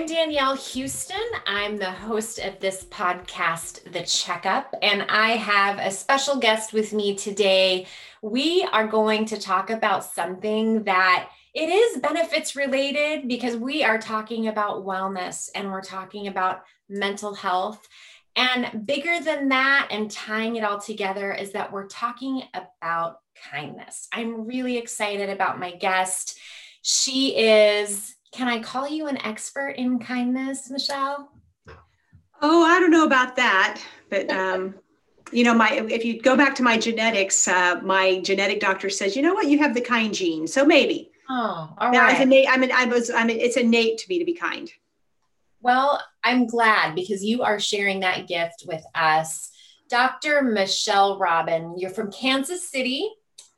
I'm Danielle Huston. I'm the host of this podcast, The Checkup, and I have a special guest with me today. We are going to talk about something that it is benefits related because we are talking about wellness and we're talking about mental health. And bigger than that and tying it all together is that we're talking about kindness. I'm really excited about my guest. She is... Can I call you an expert in kindness, Michelle? Oh, I don't know about that, but if you go back to my genetics, my genetic doctor says, you know what, you have the kind gene, so maybe. Oh, all now, right. It's innate to be kind. Well, I'm glad because you are sharing that gift with us, Dr. Michelle Robin. You're from Kansas City.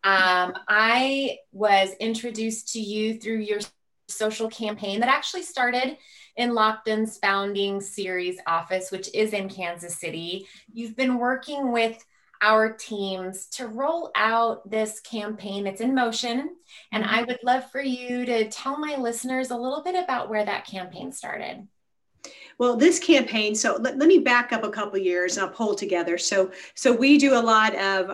I was introduced to you through your social campaign that actually started in Lockton's founding series office, which is in Kansas City. You've been working with our teams to roll out this campaign. It's in motion. And I would love for you to tell my listeners a little bit about where that campaign started. Well, this campaign, so let me back up a couple years and I'll pull together. So we do a lot of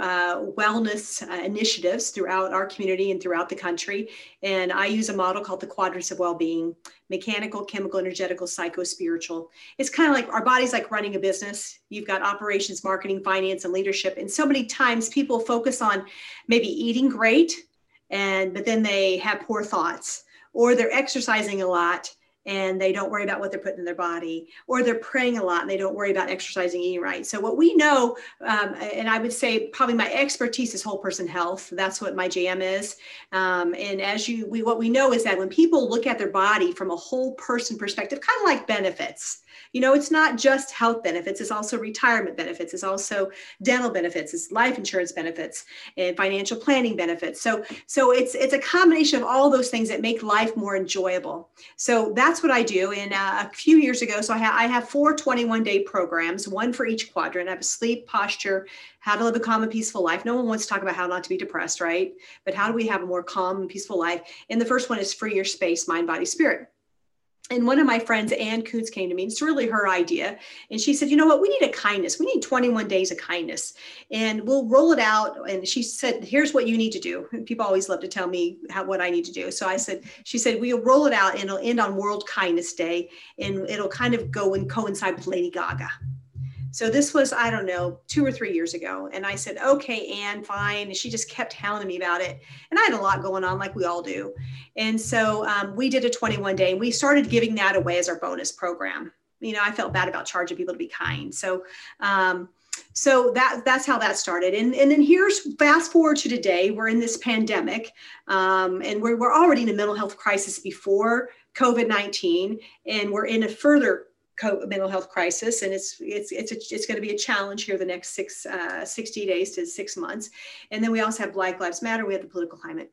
wellness initiatives throughout our community and throughout the country. And I use a model called the quadrants of well-being: mechanical, chemical, energetical, psycho-spiritual. It's kind of like our body's like running a business. You've got operations, marketing, finance, and leadership. And so many times people focus on maybe eating great, but then they have poor thoughts, or they're exercising a lot and they don't worry about what they're putting in their body, or they're praying a lot and they don't worry about exercising, eating right. So what we know, and I would say probably my expertise is whole person health. That's what my jam is. What we know is that when people look at their body from a whole person perspective, kind of like benefits, you know, it's not just health benefits, it's also retirement benefits, it's also dental benefits, it's life insurance benefits and financial planning benefits. So it's a combination of all those things that make life more enjoyable. So that's what I do. And a few years ago, so I have four 21-day programs, one for each quadrant. I have sleep, posture, how to live a calm and peaceful life. No one wants to talk about how not to be depressed, right? But how do we have a more calm and peaceful life? And the first one is free your space, mind, body, spirit. And one of my friends, Ann Koontz, came to me. It's really her idea. And she said, you know what? We need a kindness. We need 21 days of kindness. And we'll roll it out. And she said, here's what you need to do. And people always love to tell me what I need to do. So she said, we'll roll it out and it'll end on World Kindness Day. And it'll kind of go and coincide with Lady Gaga. So this was, 2 or 3 years ago. And I said, okay, Anne, fine. And she just kept hounding me about it. And I had a lot going on, like we all do. And so we did a 21-day and we started giving that away as our bonus program. You know, I felt bad about charging people to be kind. So, that's how that started. And then fast forward to today, we're in this pandemic and we're already in a mental health crisis before COVID-19. And we're in a further mental health crisis, and it's going to be a challenge here the next 60 days to 6 months. And then we also have Black Lives Matter. We have the political climate.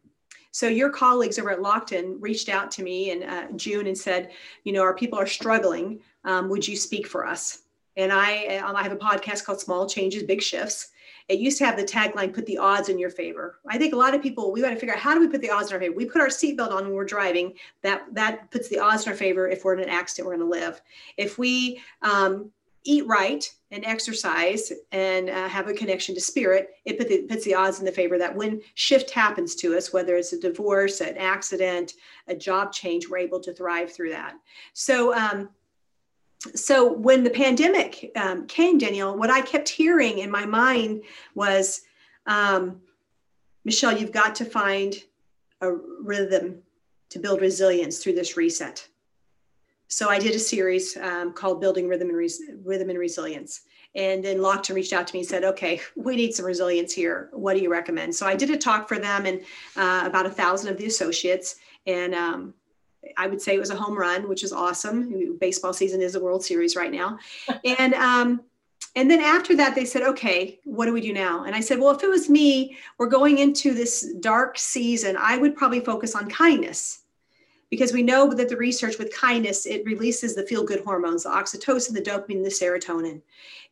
So your colleagues over at Lockton reached out to me in June and said, you know, our people are struggling. Would you speak for us? And I have a podcast called Small Changes, Big Shifts. It used to have the tagline, put the odds in your favor. I think a lot of people, we got to figure out, how do we put the odds in our favor? We put our seatbelt on when we're driving. That puts the odds in our favor. If we're in an accident, we're going to live. If we eat right and exercise and have a connection to spirit, it puts the odds in the favor that when shift happens to us, whether it's a divorce, an accident, a job change, we're able to thrive through that. So when the pandemic came, Danielle, what I kept hearing in my mind was, Michelle, you've got to find a rhythm to build resilience through this reset. So I did a series called Building Rhythm and Resilience. And then Lockton reached out to me and said, okay, we need some resilience here. What do you recommend? So I did a talk for them and about 1,000 of the associates. And I would say it was a home run, which is awesome. Baseball season is the World Series right now. And then after that, they said, okay, what do we do now? And I said, well, if it was me, we're going into this dark season, I would probably focus on kindness. Because we know that the research with kindness, it releases the feel-good hormones, the oxytocin, the dopamine, the serotonin.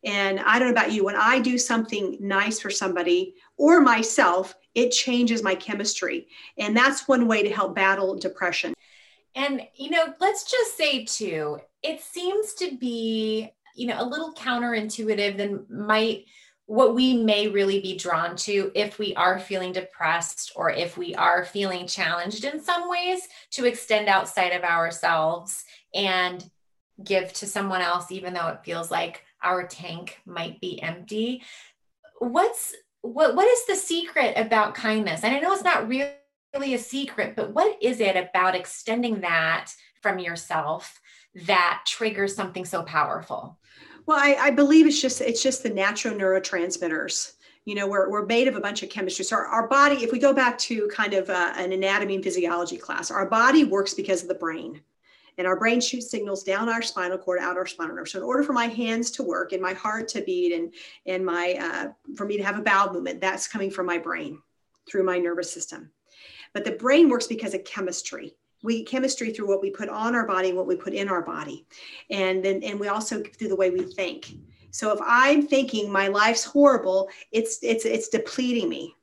And I don't know about you, when I do something nice for somebody or myself, it changes my chemistry. And that's one way to help battle depression. And, let's just say too, it seems to be, a little counterintuitive than what we may really be drawn to if we are feeling depressed or if we are feeling challenged in some ways, to extend outside of ourselves and give to someone else, even though it feels like our tank might be empty. What is the secret about kindness? And I know it's not really a secret, but what is it about extending that from yourself that triggers something so powerful? Well, I believe it's just the natural neurotransmitters. We're made of a bunch of chemistry. So our body, if we go back to kind of an anatomy and physiology class, our body works because of the brain. And our brain shoots signals down our spinal cord, out our spinal nerve. So in order for my hands to work and my heart to beat and my for me to have a bowel movement, that's coming from my brain through my nervous system. But the brain works because of chemistry. We chemistry through what we put on our body, and what we put in our body. And we also through the way we think. So if I'm thinking my life's horrible, it's depleting me.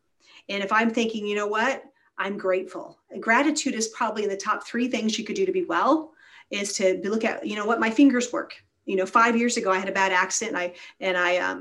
And if I'm thinking, you know what, I'm grateful. Gratitude is probably in the top 3 things you could do to be well, is to look at, what my fingers work. 5 years ago, I had a bad accident and I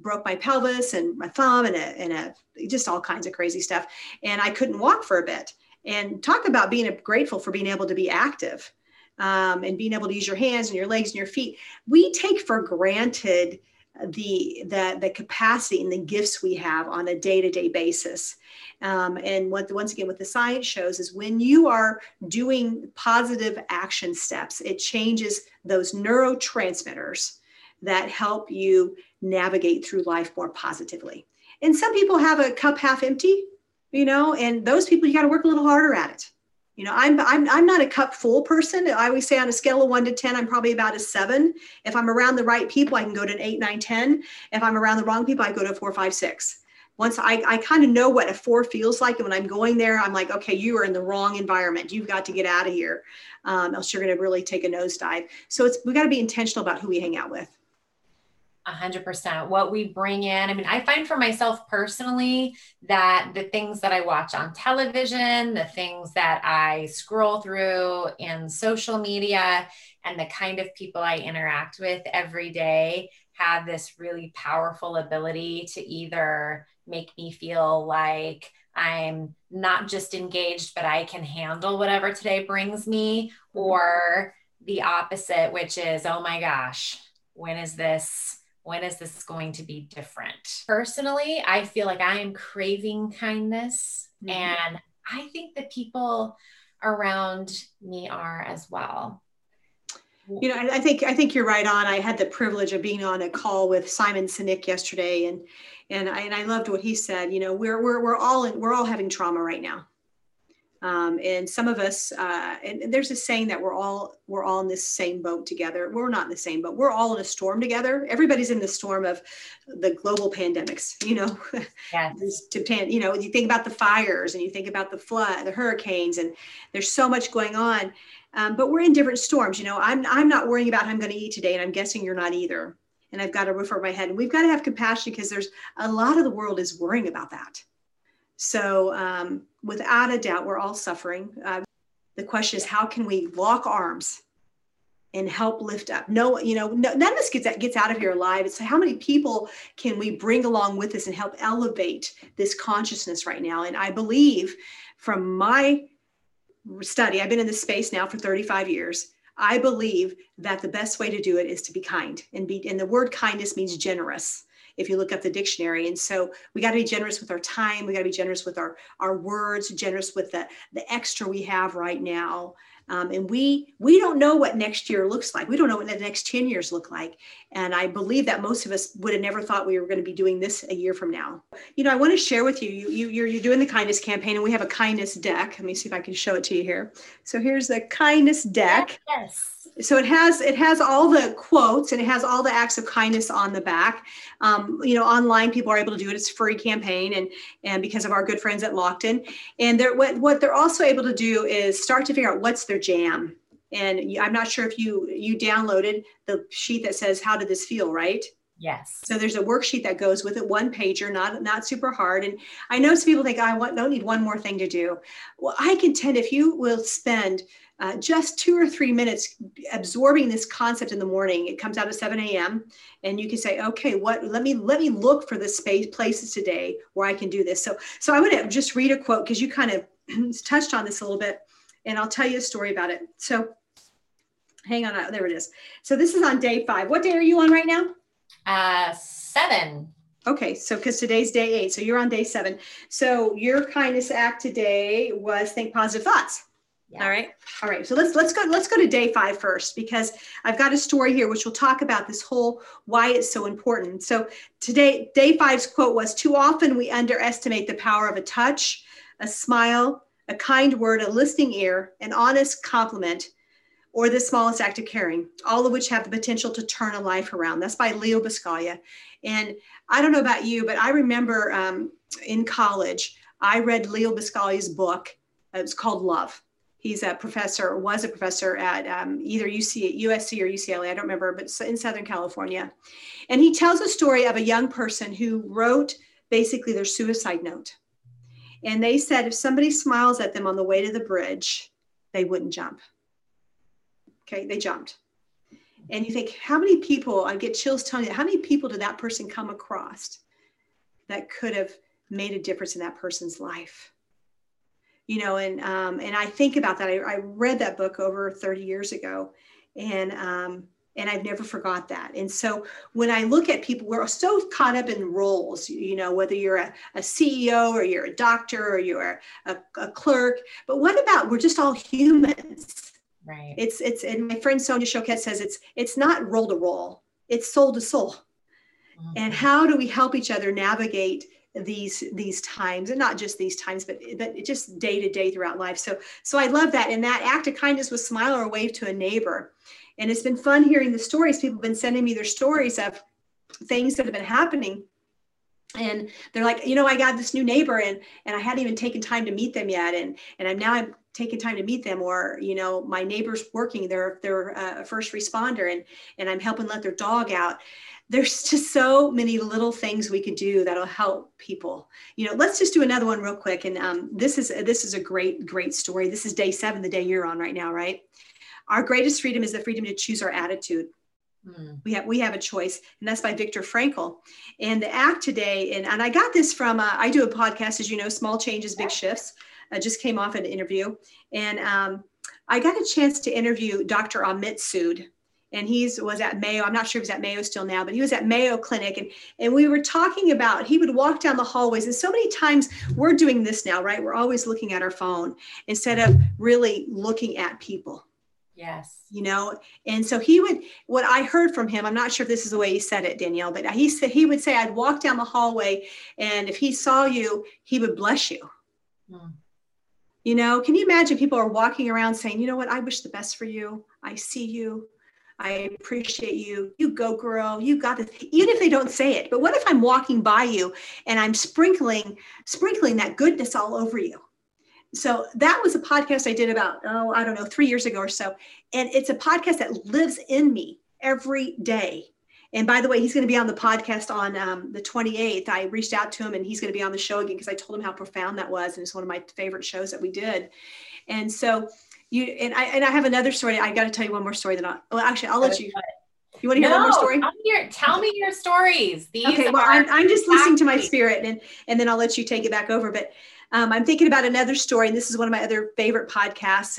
broke my pelvis and my thumb and just all kinds of crazy stuff. And I couldn't walk for a bit. And talk about being grateful for being able to be active and being able to use your hands and your legs and your feet. We take for granted the capacity and the gifts we have on a day-to-day basis. And what, once again, what the science shows is when you are doing positive action steps, it changes those neurotransmitters that help you navigate through life more positively. And some people have a cup half empty, and those people, you got to work a little harder at it. I'm not a cup full person. I always say on a scale of 1 to 10, I'm probably about a 7. If I'm around the right people, I can go to an 8, 9, 10. If I'm around the wrong people, I go to a 4, 5, 6. Once I kind of know what a 4 feels like. And when I'm going there, I'm like, okay, you are in the wrong environment. You've got to get out of here. Else you're going to really take a nosedive. So we got to be intentional about who we hang out with. 100%. What we bring in. I mean, I find for myself personally that the things that I watch on television, the things that I scroll through in social media, and the kind of people I interact with every day have this really powerful ability to either make me feel like I'm not just engaged, but I can handle whatever today brings me, or the opposite, which is, oh my gosh, when is this going to be different? Personally, I feel like I am craving kindness, mm-hmm. and I think the people around me are as well. I think you're right on. I had the privilege of being on a call with Simon Sinek yesterday, and I loved what he said. We're all having trauma right now, and some of us. And there's a saying that we're all in this same boat together. We're not in the same boat. We're all in a storm together. Everybody's in the storm of the global pandemics. Yes. You think about the fires, and you think about the flood, the hurricanes, and there's so much going on. But we're in different storms. I'm not worrying about how I'm going to eat today, and I'm guessing you're not either. And I've got a roof over my head, and we've got to have compassion because there's a lot of the world is worrying about that. So without a doubt, we're all suffering. The question is, how can we lock arms and help lift up? None of us gets out of here alive. It's how many people can we bring along with us and help elevate this consciousness right now? And I believe from my study, I've been in this space now for 35 years. I believe that the best way to do it is to be kind and the word kindness means generous. If you look up the dictionary. And so we got to be generous with our time. We got to be generous with our words, generous with the extra we have right now. And we don't know what next year looks like. We don't know what the next 10 years look like. And I believe that most of us would have never thought we were going to be doing this a year from now. I want to share with you, you're doing the kindness campaign, and we have a kindness deck. Let me see if I can show it to you here. So here's the kindness deck. Yes. So it has all the quotes, and it has all the acts of kindness on the back. Online people are able to do it. It's a free campaign. And because of our good friends at Lockton, and what they're also able to do is start to figure out what's their jam. And I'm not sure if you downloaded the sheet that says, how did this feel? Right? Yes. So there's a worksheet that goes with it, one pager, not super hard. And I know some people think, I don't need one more thing to do. Well, I contend if you will spend just 2 or 3 minutes absorbing this concept in the morning, it comes out at 7 a.m. and you can say, okay, let me look for the places today where I can do this. So I would just read a quote because you kind of touched on this a little bit, and I'll tell you a story about it. So hang on, there it is. So this is on day 5. What day are you on right now? 7. Okay. So, cause today's day 8. So you're on day 7. So your kindness act today was think positive thoughts. Yeah. All right. All right. So let's go to day 5 first, because I've got a story here, which we'll talk about this whole, why it's so important. So today, day 5's quote was, too often we underestimate the power of a touch, a smile, a kind word, a listening ear, an honest compliment, or the smallest act of caring, all of which have the potential to turn a life around. That's by Leo Biscaglia. And I don't know about you, but I remember in college, I read Leo Biscaglia's book. It's called Love. He's a professor, was a professor at either USC or UCLA, I don't remember, but in Southern California. And he tells a story of a young person who wrote basically their suicide note. And they said, if somebody smiles at them on the way to the bridge, they wouldn't jump. Okay, they jumped. And you think, how many people, I get chills telling you, how many people did that person come across that could have made a difference in that person's life? You know, and I think about that. I read that book over 30 years ago, and I've never forgot that. And so when I look at people, we're so caught up in roles, you know, whether you're a CEO or you're a doctor or you're a clerk, but what about, we're just all humans. Right. It's and my friend Sonia Choquette says it's not role to role, it's soul to soul. Mm-hmm. And how do we help each other navigate these times, and not just these times, but just day to day throughout life. So I love that. And that act of kindness was smile or wave to a neighbor. And it's been fun hearing the stories. People have been sending me their stories of things that have been happening. And they're like, you know, I got this new neighbor and I hadn't even taken time to meet them yet. And I'm taking time to meet them, or, you know, my neighbor's working, they're a first responder and I'm helping let their dog out. There's just so many little things we could do that'll help people. You know, let's just do another one real quick. And this is a great story. This is day 7, the day you're on right now, right? Our greatest freedom is the freedom to choose our attitude. We have a choice, and that's by Viktor Frankl. And the act today, and I got this from, I do a podcast, as you know, Small Changes, Big Shifts. I just came off an interview, and I got a chance to interview Dr. Amit Sood, and he was at Mayo. I'm not sure if he's at Mayo still now, but he was at Mayo Clinic, and we were talking about, he would walk down the hallways, and so many times we're doing this now, right? We're always looking at our phone instead of really looking at people. Yes. You know, and so what I heard from him, I'm not sure if this is the way he said it, Danielle, but he said, he would say, I'd walk down the hallway, and if he saw you, he would bless you. Mm. You know, can you imagine people are walking around saying, you know what, I wish the best for you. I see you. I appreciate you. You go, girl. You got this. Even if they don't say it, but what if I'm walking by you and I'm sprinkling that goodness all over you? So that was a podcast I did about, 3 years ago or so. And it's a podcast that lives in me every day. And by the way, he's going to be on the podcast on the 28th. I reached out to him and he's going to be on the show again because I told him how profound that was. And it's one of my favorite shows that we did. And so I have another story. I got to tell you one more story. I'll let you. You want to hear one more story? I'm here. Tell me your stories. I'm just listening to my spirit and then I'll let you take it back over. But I'm thinking about another story, and this is one of my other favorite podcasts.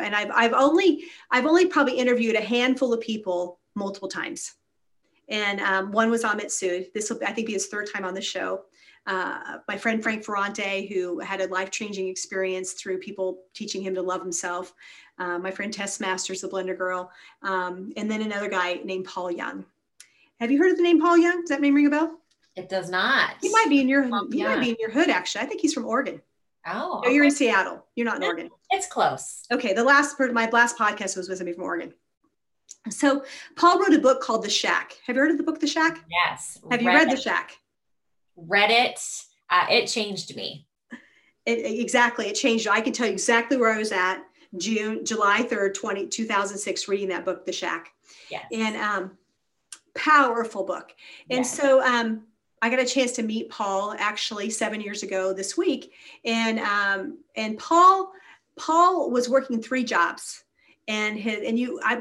I've only probably interviewed a handful of people multiple times, and one was Amit Sood. This will, I think, be his 3rd time on the show. My friend Frank Ferrante, who had a life-changing experience through people teaching him to love himself. My friend Tess Masters, the Blender Girl, and then another guy named Paul Young. Have you heard of the name Paul Young? Does that name ring a bell? It does not. He might be in your hood, actually. I think he's from Oregon. Oh, no, you're in Seattle. You're not in Oregon. It's close. Okay. My last podcast was with somebody from Oregon. So Paul wrote a book called The Shack. Have you heard of the book, The Shack? Yes. Have you read The Shack? Read it. It changed me. Exactly. It changed. I can tell you exactly where I was at July 3rd, 2006, reading that book, The Shack. Yes. And powerful book. And so I got a chance to meet Paul actually 7 years ago this week. And Paul was working 3 jobs.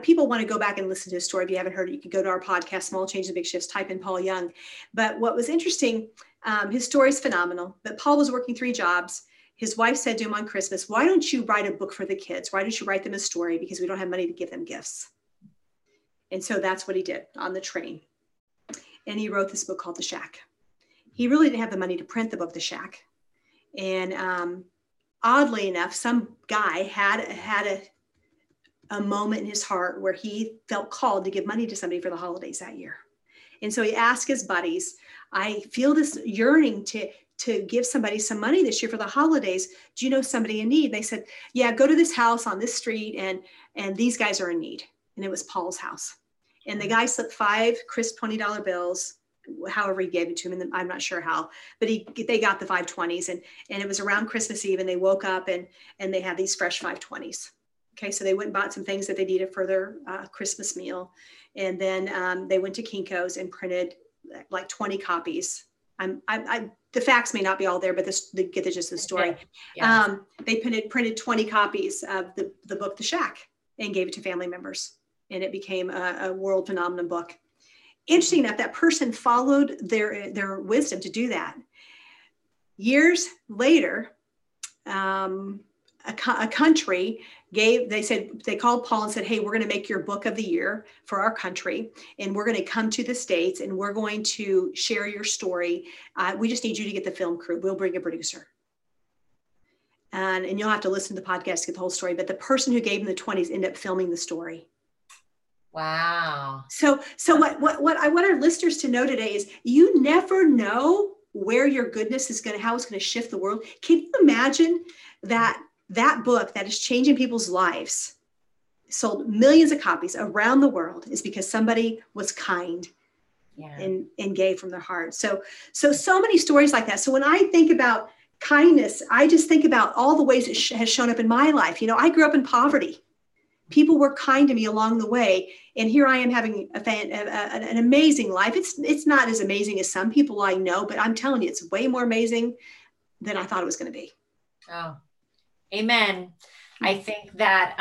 People want to go back and listen to his story. If you haven't heard it, you could go to our podcast, Small Changes, Big Shifts, type in Paul Young. But what was interesting, his story is phenomenal, but Paul was working 3 jobs. His wife said to him on Christmas, why don't you write a book for the kids? Why don't you write them a story? Because we don't have money to give them gifts. And so that's what he did on the train. And he wrote this book called The Shack. He really didn't have the money to print the book, The Shack. And oddly enough, some guy had a moment in his heart where he felt called to give money to somebody for the holidays that year. And so he asked his buddies, I feel this yearning to give somebody some money this year for the holidays. Do you know somebody in need? They said, yeah, go to this house on this street and these guys are in need. And it was Paul's house. And the guy slipped 5 crisp $20 bills, however he gave it to him. And I'm not sure how, but they got the 5 20s, and it was around Christmas Eve, and they woke up and they had these fresh 5 20s. Okay, so they went and bought some things that they needed for their Christmas meal. And then they went to Kinko's and printed like 20 copies. The facts may not be all there, but they get the gist of the story. Yeah. They printed 20 copies of the book, The Shack, and gave it to family members. And it became a world phenomenon book. Interesting enough, that person followed their wisdom to do that. Years later, a country they called Paul and said, hey, we're going to make your book of the year for our country. And we're going to come to the States and we're going to share your story. We just need you to get the film crew. We'll bring a producer. And you'll have to listen to the podcast to get the whole story. But the person who gave him the 20s ended up filming the story. Wow. So what I want our listeners to know today is you never know where your goodness is going to, how it's going to shift the world. Can you imagine that book that is changing people's lives, sold millions of copies around the world, is because somebody was kind and gave from their heart. So many stories like that. So when I think about kindness, I just think about all the ways it has shown up in my life. You know, I grew up in poverty. People were kind to me along the way. And here I am having an amazing life. It's not as amazing as some people I know, but I'm telling you, it's way more amazing than I thought it was going to be. Oh, amen. I think that,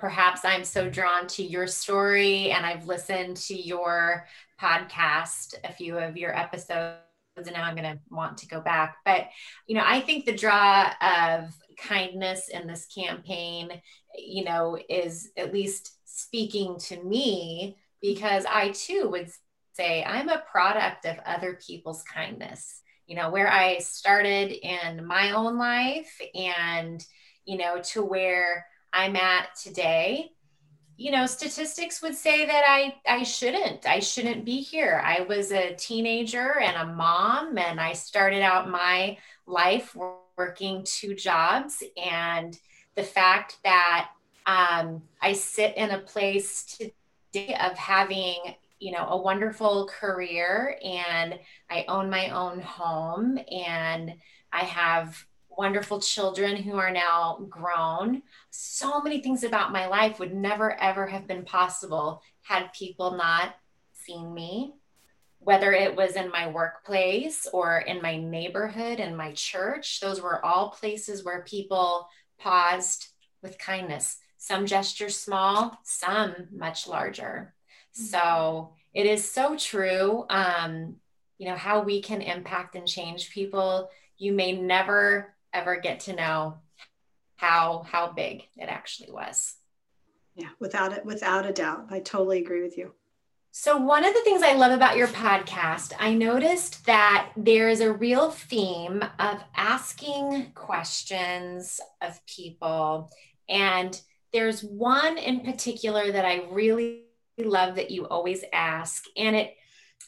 perhaps I'm so drawn to your story, and I've listened to your podcast, a few of your episodes, and now I'm going to want to go back. But, I think the draw of kindness in this campaign, is at least speaking to me, because I too would say I'm a product of other people's kindness. Where I started in my own life and, to where I'm at today, statistics would say that I shouldn't be here. I was a teenager and a mom, and I started out my life working 2 jobs. And the fact that I sit in a place today of having a wonderful career, and I own my own home, and I have wonderful children who are now grown. So many things about my life would never, ever have been possible had people not seen me, whether it was in my workplace or in my neighborhood and my church. Those were all places where people paused with kindness. Some gestures small, some much larger. So it is so true, how we can impact and change people. You may never, ever get to know how big it actually was. Yeah, without a doubt. I totally agree with you. So one of the things I love about your podcast, I noticed that there is a real theme of asking questions of people. And there's one in particular that I really love that you always ask, and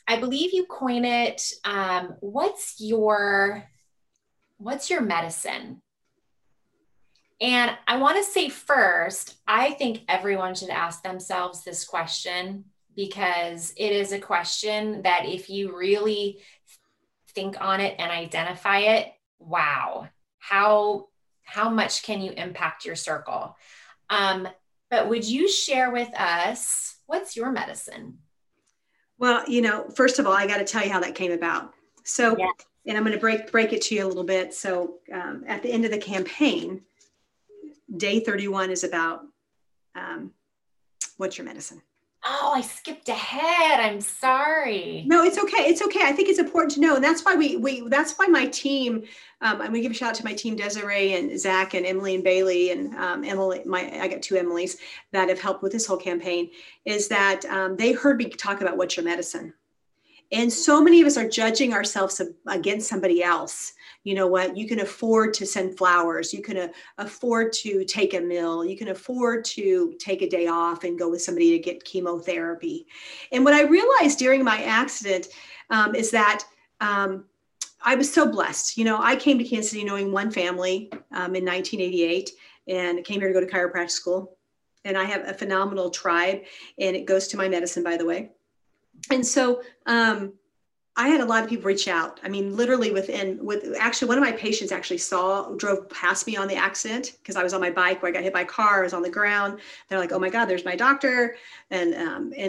I believe you coin it, what's your medicine? And I want to say first, I think everyone should ask themselves this question, because it is a question that if you really think on it and identify it, wow, how much can you impact your circle? But would you share with us, what's your medicine? Well, you know, first of all, I got to tell you how that came about. So, yeah. And I'm going to break it to you a little bit. So at the end of the campaign, day 31 is about what's your medicine? Oh, I skipped ahead. I'm sorry. No, it's okay. It's okay. I think it's important to know. And that's why that's why my team, I'm going to give a shout out to my team, Desiree and Zach and Emily and Bailey and Emily, I got two Emilys that have helped with this whole campaign, is that they heard me talk about what's your medicine. And so many of us are judging ourselves against somebody else. You know what? You can afford to send flowers. You can afford to take a meal. You can afford to take a day off and go with somebody to get chemotherapy. And what I realized during my accident is that I was so blessed. You know, I came to Kansas City knowing one family in 1988 and came here to go to chiropractic school. And I have a phenomenal tribe, and it goes to my medicine, by the way. And so I had a lot of people reach out. I mean, literally actually one of my patients actually drove past me on the accident because I was on my bike where I got hit by a car, I was on the ground. They're like, oh my God, there's my doctor. And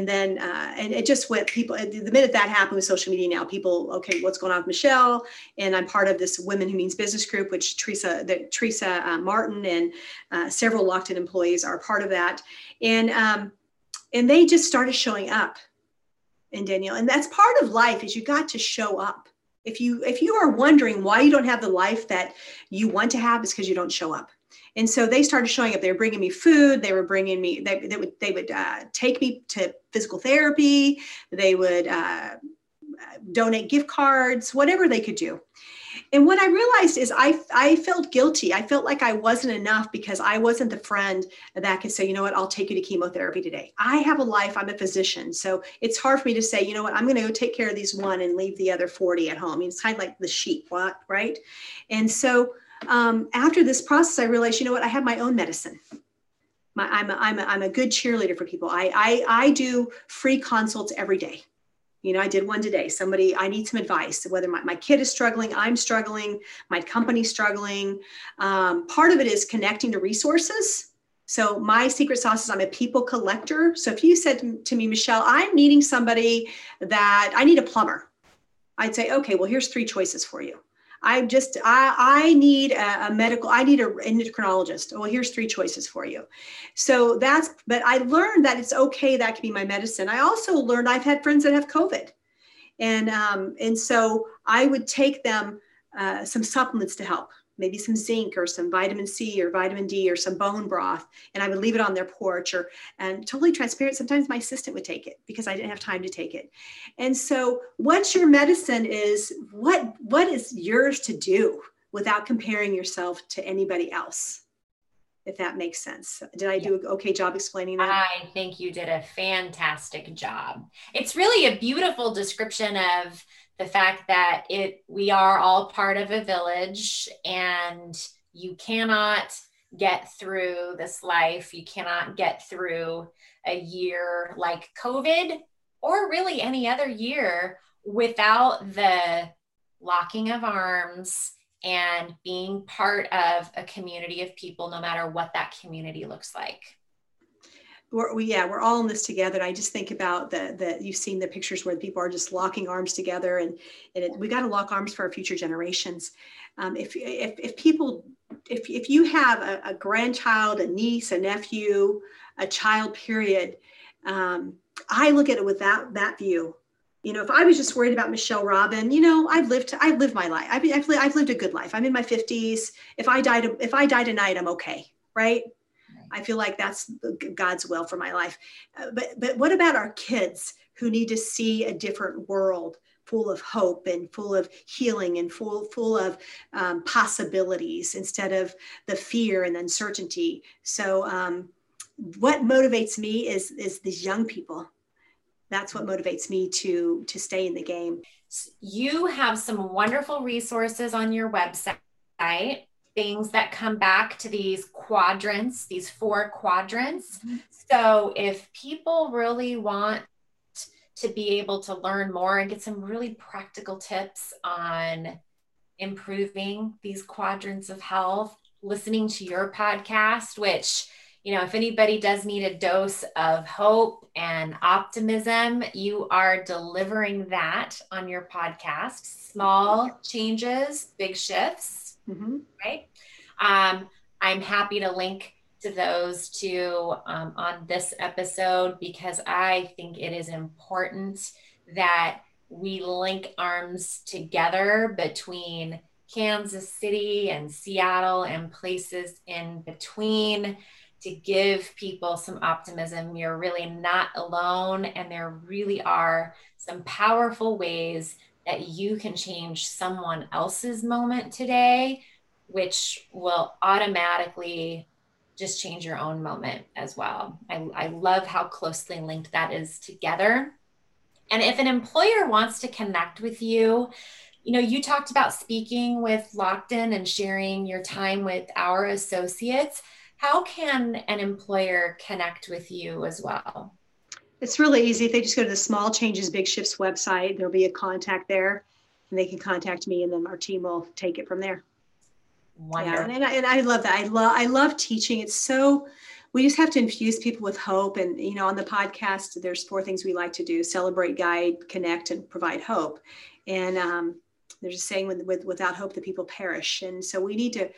then it just went people, the minute that happened with social media now, people, okay, what's going on with Michelle? And I'm part of this Women Who Means Business group, which Teresa Martin and several Lockton employees are part of that. And they just started showing up. And Danielle, and that's part of life is you got to show up. If you are wondering why you don't have the life that you want to have, it's because you don't show up. And so they started showing up. They were bringing me food. They were bringing me. They would take me to physical therapy. They would donate gift cards, whatever they could do. And what I realized is I felt guilty. I felt like I wasn't enough because I wasn't the friend that could say, you know what, I'll take you to chemotherapy today. I have a life. I'm a physician. So it's hard for me to say, you know what, I'm going to go take care of these one and leave the other 40 at home. It's kind of like the sheep, right? And so after this process, I realized, you know what, I have my own medicine. I'm a good cheerleader for people. I do free consults every day. You know, I did one today. I need some advice, whether my kid is struggling, I'm struggling, my company's struggling. Part of it is connecting to resources. So my secret sauce is I'm a people collector. So if you said to me, Michelle, I'm needing somebody that I need a plumber, I'd say, okay, well, here's three choices for you. I need a medical, I need an endocrinologist. Well, here's three choices for you. So but I learned that it's okay. That can be my medicine. I also learned I've had friends that have COVID. And so I would take them some supplements to help, maybe some zinc or some vitamin C or vitamin D or some bone broth. And I would leave it on their porch and totally transparent. Sometimes my assistant would take it because I didn't have time to take it. And so what's your medicine is what is yours to do without comparing yourself to anybody else, if that makes sense. Did I do an okay job explaining that? I think you did a fantastic job. It's really a beautiful description of the fact that we are all part of a village, and you cannot get through this life. You cannot get through a year like COVID or really any other year without the locking of arms and being part of a community of people, no matter what that community looks like. We're all in this together. And I just think about you've seen the pictures where people are just locking arms together, and we got to lock arms for our future generations. If you have a grandchild, a niece, a nephew, a child, period, I look at it with that view. You know, if I was just worried about Michelle Robin, you know, I've lived my life. I've lived a good life. I'm in my 50s. If I die tonight, I'm okay. Right. I feel like that's God's will for my life. But what about our kids who need to see a different world full of hope and full of healing and full of possibilities instead of the fear and uncertainty? So what motivates me is these young people. That's what motivates me to stay in the game. You have some wonderful resources on your website. Things that come back to these quadrants, these four quadrants. Mm-hmm. So if people really want to be able to learn more and get some really practical tips on improving these quadrants of health, listening to your podcast, which you know, if anybody does need a dose of hope and optimism, you are delivering that on your podcast, Small Changes, Big Shifts, right? I'm happy to link to those two on this episode, because I think it is important that we link arms together between Kansas City and Seattle and places in between to give people some optimism. You're really not alone, and there really are some powerful ways that you can change someone else's moment today, which will automatically just change your own moment as well. I love how closely linked that is together. And if an employer wants to connect with you, you know, you talked about speaking with Lockton and sharing your time with our associates. How can an employer connect with you as well? It's really easy. If they just go to the Small Changes, Big Shifts website, there'll be a contact there, and they can contact me, and then our team will take it from there. Wonderful. Yeah, and I love that. I love teaching. It's so, we just have to infuse people with hope. And, you know, on the podcast, there's 4 things we like to do: celebrate, guide, connect, and provide hope. And they're just saying without hope, the people perish. And so we need to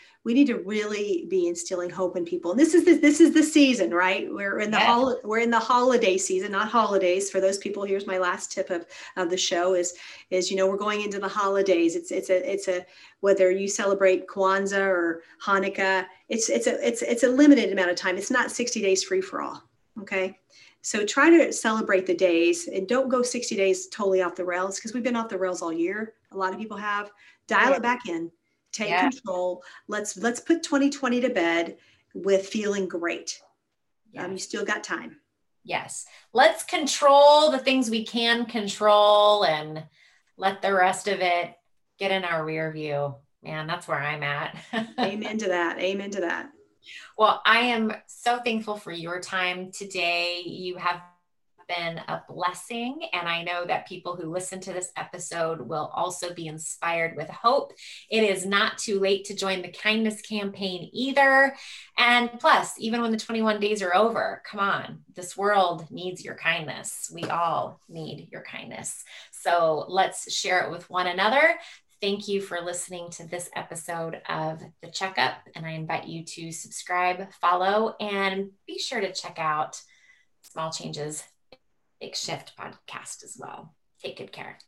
really be instilling hope in people. And this is the season, right? We're in the holiday season, not holidays for those people. Here's my last tip of the show is, you know, we're going into the holidays. It's whether you celebrate Kwanzaa or Hanukkah, it's a limited amount of time. It's not 60 days free for all. Okay. So try to celebrate the days, and don't go 60 days totally off the rails, because we've been off the rails all year. A lot of people have. Dial it back in, take control. Let's put 2020 to bed with feeling great. You still got time. Yes. Let's control the things we can control and let the rest of it get in our rear view. Man, that's where I'm at. Amen to that. Amen to that. Well, I am so thankful for your time today. You have been a blessing, and I know that people who listen to this episode will also be inspired with hope. It is not too late to join the kindness campaign either. And plus, even when the 21 days are over, come on, this world needs your kindness. We all need your kindness. So let's share it with one another. Thank you for listening to this episode of The Checkup, and I invite you to subscribe, follow, and be sure to check out Small Changes, Big Shift podcast as well. Take good care.